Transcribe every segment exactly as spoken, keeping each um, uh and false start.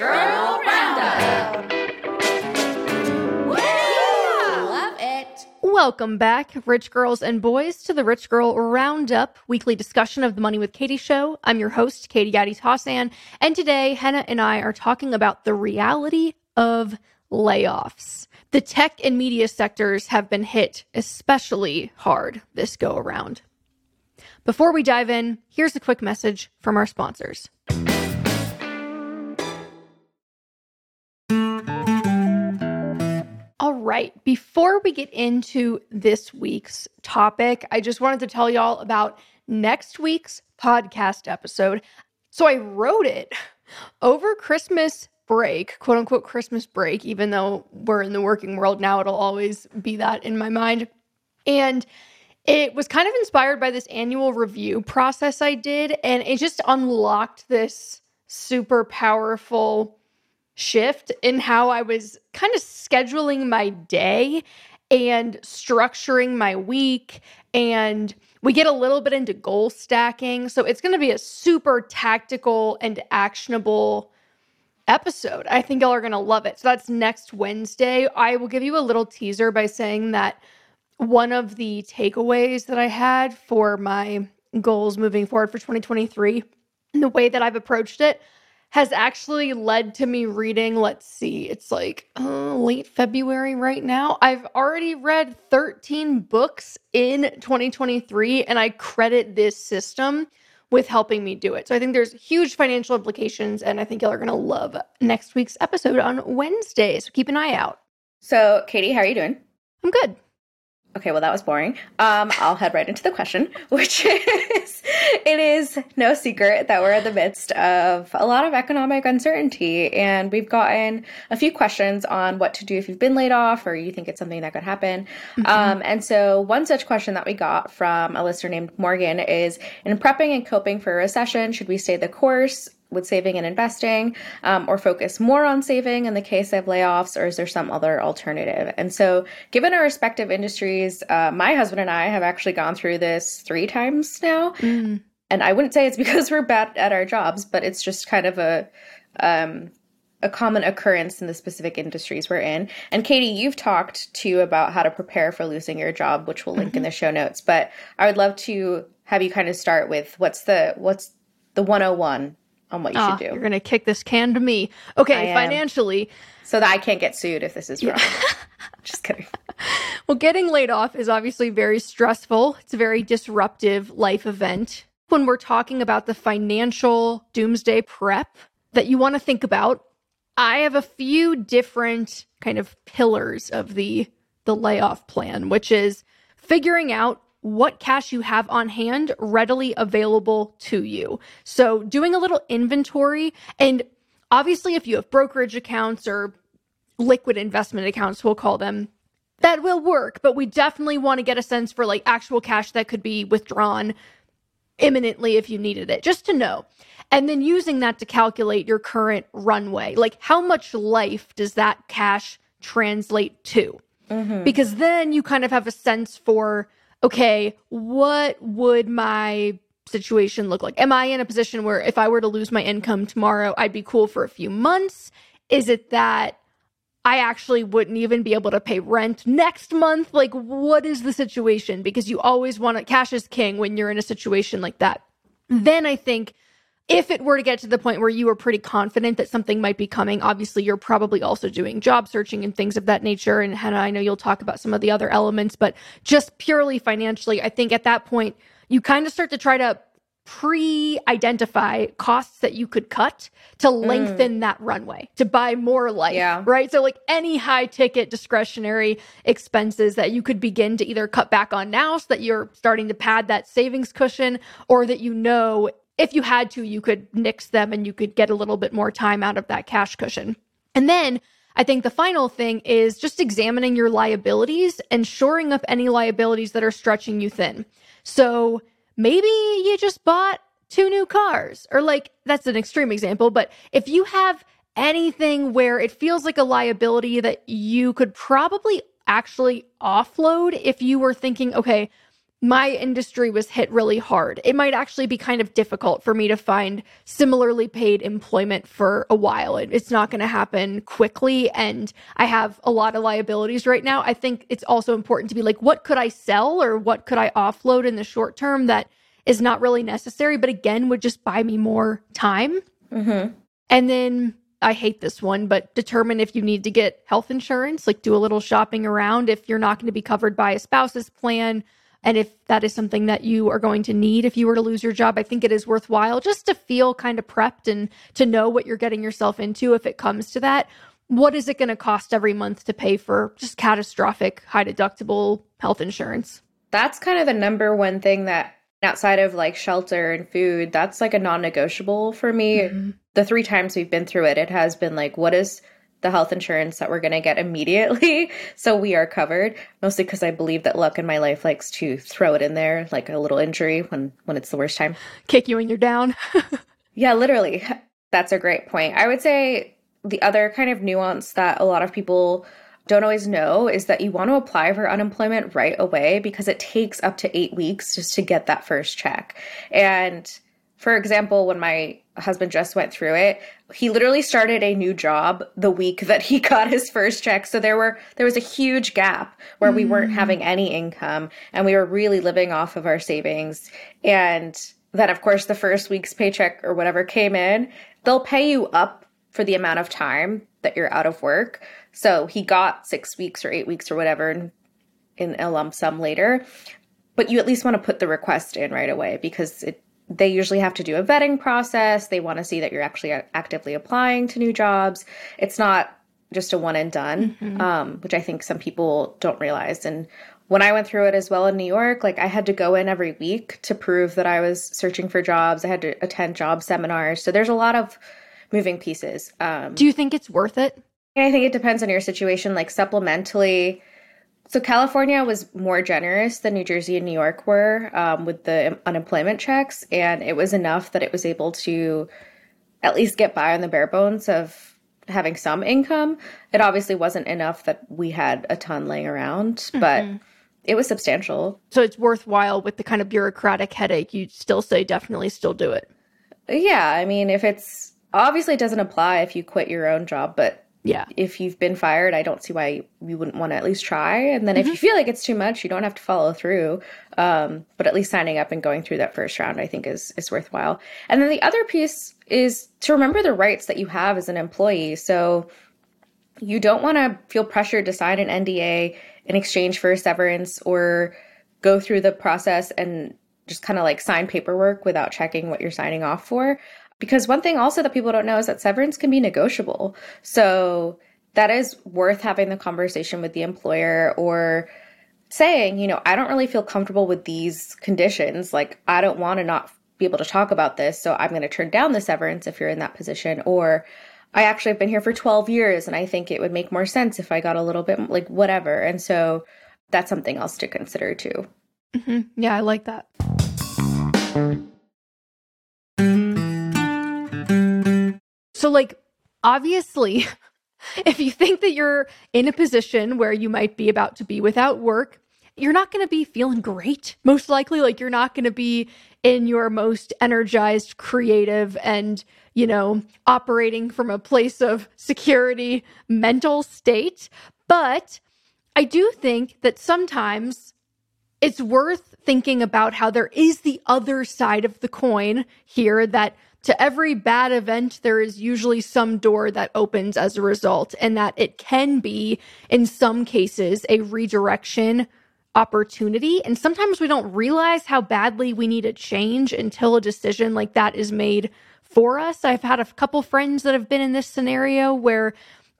Girl Roundup. Woo! Yeah, love it. Welcome back, rich girls and boys, to the Rich Girl Roundup, weekly discussion of the Money with Katie show. I'm your host, Katie Gatti Tossan, and today Henah and I are talking about the reality of layoffs. The tech and media sectors have been hit especially hard this go around. Before we dive in, here's a quick message from our sponsors. All right, before we get into this week's topic, I just wanted to tell y'all about next week's podcast episode. So I wrote it over Christmas break, quote unquote Christmas break, even though we're in the working world now, it'll always be that in my mind. And it was kind of inspired by this annual review process I did, and it just unlocked this super powerful shift in how I was kind of scheduling my day and structuring my week, and we get a little bit into goal stacking. So it's going to be a super tactical and actionable episode. I think y'all are going to love it. So that's next Wednesday. I will give you a little teaser by saying that one of the takeaways that I had for my goals moving forward for twenty twenty-three, and the way that I've approached it, has actually led to me reading, let's see, it's like uh, late February right now. I've already read thirteen books in twenty twenty-three, and I credit this system with helping me do it. So I think there's huge financial implications, and I think y'all are going to love next week's episode on Wednesday. So keep an eye out. So, Katie, how are you doing? I'm good. Okay, well, that was boring. Um, I'll head right into the question, which is, it is no secret that we're in the midst of a lot of economic uncertainty, and we've gotten a few questions on what to do if you've been laid off or you think it's something that could happen. Mm-hmm. Um, and so one such question that we got from a listener named Morgan is, in prepping and coping for a recession, should we stay the course with saving and investing, um, or focus more on saving in the case of layoffs, or is there some other alternative? And so given our respective industries, uh, my husband and I have actually gone through this three times now. Mm. And I wouldn't say it's because we're bad at our jobs, but it's just kind of a um, a common occurrence in the specific industries we're in. And Katie, you've talked too about how to prepare for losing your job, which we'll link mm-hmm. in the show notes. But I would love to have you kind of start with what's the what's the one oh one on what you ah, should do. You're going to kick this can to me. Okay, financially. So that I can't get sued if this is wrong. Just kidding. Well, getting laid off is obviously very stressful. It's a very disruptive life event. When we're talking about the financial doomsday prep that you want to think about, I have a few different kind of pillars of the, the layoff plan, which is figuring out what cash you have on hand readily available to you. So doing a little inventory, and obviously if you have brokerage accounts or liquid investment accounts, we'll call them, that will work, but we definitely want to get a sense for like actual cash that could be withdrawn imminently if you needed it, just to know. And then using that to calculate your current runway, like how much life does that cash translate to? Mm-hmm. Because then you kind of have a sense for, okay, what would my situation look like? Am I in a position where if I were to lose my income tomorrow, I'd be cool for a few months? Is it that I actually wouldn't even be able to pay rent next month? Like, what is the situation? Because you always want to, cash is king when you're in a situation like that. Then I think if it were to get to the point where you were pretty confident that something might be coming, obviously you're probably also doing job searching and things of that nature. And Henah, I know you'll talk about some of the other elements, but just purely financially, I think at that point, you kind of start to try to pre-identify costs that you could cut to lengthen mm. that runway, to buy more life, yeah. right? So like any high ticket discretionary expenses that you could begin to either cut back on now so that you're starting to pad that savings cushion, or that you know if you had to, you could nix them and you could get a little bit more time out of that cash cushion. And then I think the final thing is just examining your liabilities and shoring up any liabilities that are stretching you thin. So maybe you just bought two new cars, or like, that's an extreme example, but if you have anything where it feels like a liability that you could probably actually offload if you were thinking, okay, my industry was hit really hard. It might actually be kind of difficult for me to find similarly paid employment for a while. It's not going to happen quickly, and I have a lot of liabilities right now. I think it's also important to be like, what could I sell or what could I offload in the short term that is not really necessary, but again, would just buy me more time. Mm-hmm. And then I hate this one, but determine if you need to get health insurance, like do a little shopping around if you're not going to be covered by a spouse's plan. And if that is something that you are going to need if you were to lose your job, I think it is worthwhile just to feel kind of prepped and to know what you're getting yourself into if it comes to that. What is it going to cost every month to pay for just catastrophic, high-deductible health insurance? That's kind of the number one thing that outside of like shelter and food, that's like a non-negotiable for me. Mm-hmm. The three times we've been through it, it has been like, what is the health insurance that we're going to get immediately so we are covered, mostly because I believe that luck in my life likes to throw it in there, like a little injury when, when it's the worst time. Kick you when you're down. Yeah, literally. That's a great point. I would say the other kind of nuance that a lot of people don't always know is that you want to apply for unemployment right away because it takes up to eight weeks just to get that first check. And for example, when my husband just went through it, he literally started a new job the week that he got his first check. So there were there was a huge gap where mm. we weren't having any income and we were really living off of our savings. And then, of course, the first week's paycheck or whatever came in, they'll pay you up for the amount of time that you're out of work. So he got six weeks or eight weeks or whatever in, in a lump sum later. But you at least want to put the request in right away because it They usually have to do a vetting process. They want to see that you're actually actively applying to new jobs. It's not just a one and done, mm-hmm. um, which I think some people don't realize. And when I went through it as well in New York, like I had to go in every week to prove that I was searching for jobs. I had to attend job seminars. So there's a lot of moving pieces. Um, do you think it's worth it? I think it depends on your situation, like supplementally. So California was more generous than New Jersey and New York were um, with the unemployment checks, and it was enough that it was able to at least get by on the bare bones of having some income. It obviously wasn't enough that we had a ton laying around, but mm-hmm. it was substantial. So it's worthwhile with the kind of bureaucratic headache. You'd still say definitely still do it. Yeah. I mean, if it's – obviously it doesn't apply if you quit your own job, but – yeah. If you've been fired, I don't see why you wouldn't want to at least try. And then mm-hmm. if you feel like it's too much, you don't have to follow through. Um, but at least signing up and going through that first round, I think is is worthwhile. And then the other piece is to remember the rights that you have as an employee. So you don't want to feel pressured to sign an N D A in exchange for a severance or go through the process and just kind of like sign paperwork without checking what you're signing off for. Because one thing also that people don't know is that severance can be negotiable. So that is worth having the conversation with the employer or saying, you know, I don't really feel comfortable with these conditions. Like, I don't want to not be able to talk about this. So I'm going to turn down the severance if you're in that position. Or I actually have been here for twelve years and I think it would make more sense if I got a little bit like whatever. And so that's something else to consider too. Mm-hmm. Yeah, I like that. So like, obviously, if you think that you're in a position where you might be about to be without work, you're not going to be feeling great. Most likely, like you're not going to be in your most energized, creative, and, you know, operating from a place of security, mental state. But I do think that sometimes it's worth thinking about how there is the other side of the coin here that to every bad event, there is usually some door that opens as a result, and that it can be, in some cases, a redirection opportunity. And sometimes we don't realize how badly we need a change until a decision like that is made for us. I've had a couple friends that have been in this scenario where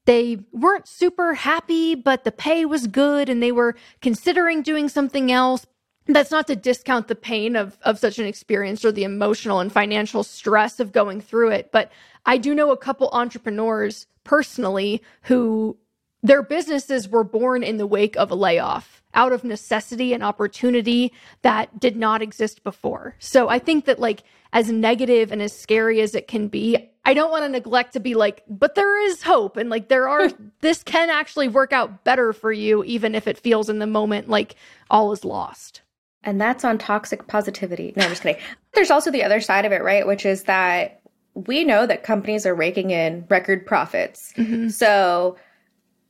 they weren't super happy, but the pay was good, and they were considering doing something else. That's not to discount the pain of, of such an experience or the emotional and financial stress of going through it. But I do know a couple entrepreneurs personally who their businesses were born in the wake of a layoff out of necessity and opportunity that did not exist before. So I think that like as negative and as scary as it can be, I don't want to neglect to be like, but there is hope. And like, there are, this can actually work out better for you, even if it feels in the moment like all is lost. And that's on toxic positivity. No, I'm just kidding. There's also the other side of it, right? Which is that we know that companies are raking in record profits. Mm-hmm. So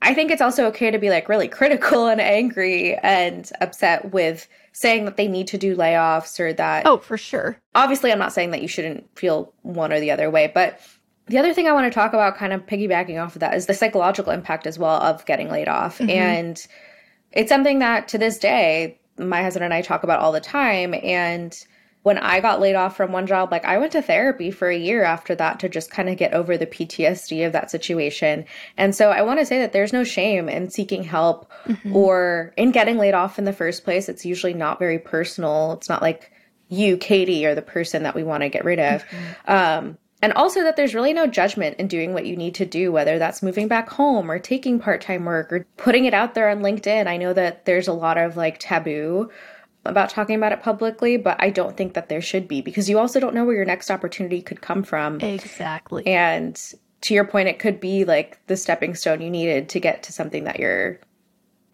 I think it's also okay to be like really critical and angry and upset with saying that they need to do layoffs or that. Oh, for sure. Obviously, I'm not saying that you shouldn't feel one or the other way. But the other thing I want to talk about, kind of piggybacking off of that, is the psychological impact as well of getting laid off. Mm-hmm. And it's something that to this day, my husband and I talk about all the time. And when I got laid off from one job, like I went to therapy for a year after that to just kind of get over the P T S D of that situation. And so I want to say that there's no shame in seeking help mm-hmm. or in getting laid off in the first place. It's usually not very personal. It's not like you, Katie, are the person that we want to get rid of. Mm-hmm. Um, and also that there's really no judgment in doing what you need to do, whether that's moving back home or taking part-time work or putting it out there on LinkedIn. I know that there's a lot of like taboo about talking about it publicly, but I don't think that there should be because you also don't know where your next opportunity could come from. Exactly. And to your point, it could be like the stepping stone you needed to get to something that you're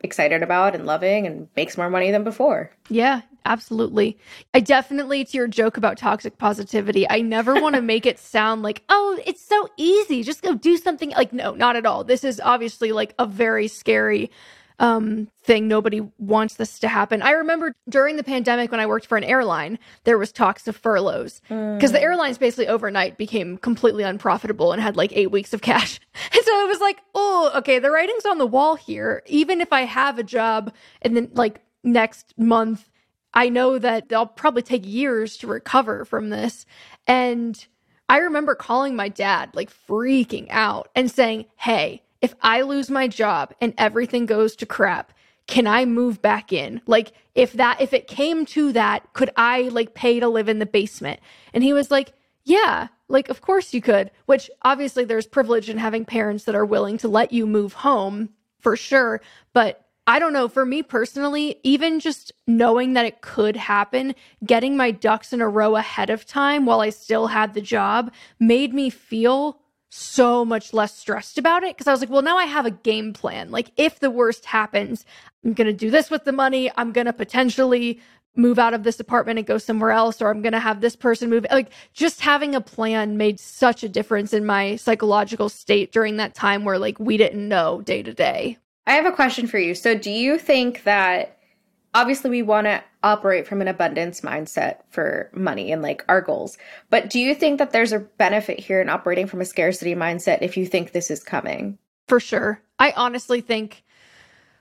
excited about and loving and makes more money than before. Yeah, absolutely. I definitely, to your joke about toxic positivity, I never want to make it sound like, oh, it's so easy. Just go do something. Like, no, not at all. This is obviously like a very scary um, thing. Nobody wants this to happen. I remember during the pandemic when I worked for an airline, there was talks of furloughs because mm. the airlines basically overnight became completely unprofitable and had like eight weeks of cash. And so it was like, oh, okay, the writing's on the wall here. Even if I have a job and then like next month, I know that I'll probably take years to recover from this. And I remember calling my dad, like freaking out and saying, hey, if I lose my job and everything goes to crap, can I move back in? Like if that, if it came to that, could I like pay to live in the basement? And he was like, yeah, like, of course you could, which obviously there's privilege in having parents that are willing to let you move home for sure. But I don't know, for me personally, even just knowing that it could happen, getting my ducks in a row ahead of time while I still had the job made me feel so much less stressed about it because I was like, well, now I have a game plan. Like, if the worst happens, I'm going to do this with the money. I'm going to potentially move out of this apartment and go somewhere else, or I'm going to have this person move. Like, just having a plan made such a difference in my psychological state during that time where, like, we didn't know day to day. I have a question for you. So, do you think that obviously we want to operate from an abundance mindset for money and like our goals. But do you think that there's a benefit here in operating from a scarcity mindset if you think this is coming? For sure. I honestly think,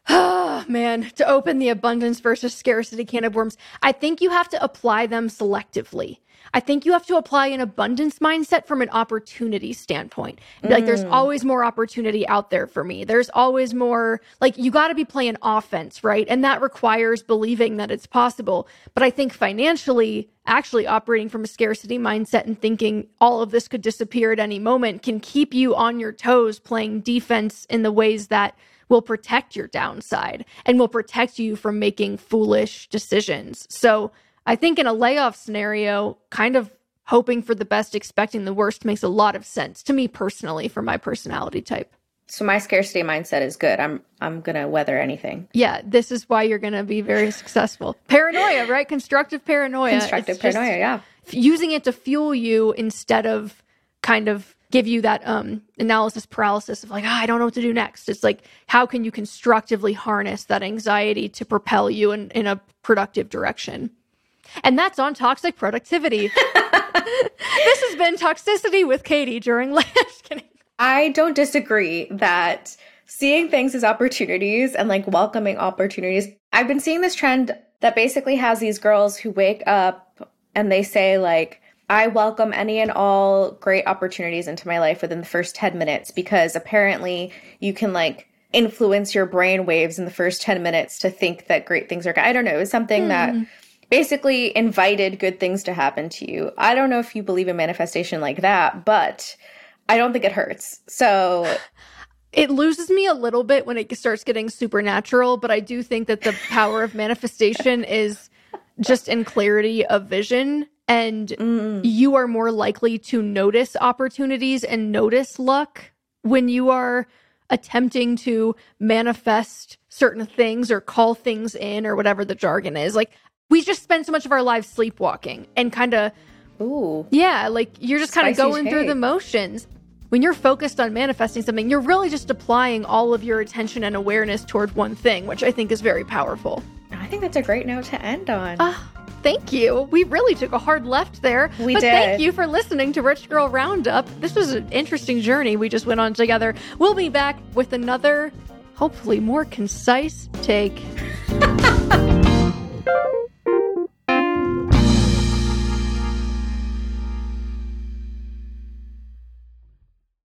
oh man, to open the abundance versus scarcity can of worms, I think you have to apply them selectively. I think you have to apply an abundance mindset from an opportunity standpoint. Mm. Like there's always more opportunity out there for me. There's always more, like you got to be playing offense, right? And that requires believing that it's possible. But I think financially, actually operating from a scarcity mindset and thinking all of this could disappear at any moment can keep you on your toes playing defense in the ways that will protect your downside and will protect you from making foolish decisions. So I think in a layoff scenario, kind of hoping for the best, expecting the worst makes a lot of sense to me personally for my personality type. So my scarcity mindset is good. I'm I'm going to weather anything. Yeah, this is why you're going to be very successful. Paranoia, right? Constructive paranoia. Constructive it's paranoia, yeah. Using it to fuel you instead of kind of give you that um, analysis paralysis of like, oh, I don't know what to do next. It's like, how can you constructively harness that anxiety to propel you in, in a productive direction? And that's on toxic productivity. This has been Toxicity with Katie during last. I don't disagree that seeing things as opportunities and like welcoming opportunities. I've been seeing this trend that basically has these girls who wake up and they say like, I welcome any and all great opportunities into my life within the first ten minutes because apparently you can like influence your brain waves in the first ten minutes to think that great things are. I don't know. It was something mm. that basically invited good things to happen to you. I don't know if you believe in manifestation like that, but I don't think it hurts. So it loses me a little bit when it starts getting supernatural, but I do think that the power of manifestation is just in clarity of vision. And mm. you are more likely to notice opportunities and notice luck when you are attempting to manifest certain things or call things in or whatever the jargon is. Like, we just spend so much of our lives sleepwalking and kind of, ooh, yeah, like you're just kind of going through the motions. When you're focused on manifesting something, you're really just applying all of your attention and awareness toward one thing, which I think is very powerful. I think that's a great note to end on. Uh, thank you. We really took a hard left there. We but did. Thank you for listening to Rich Girl Roundup. This was an interesting journey we just went on together. We'll be back with another, hopefully more concise take.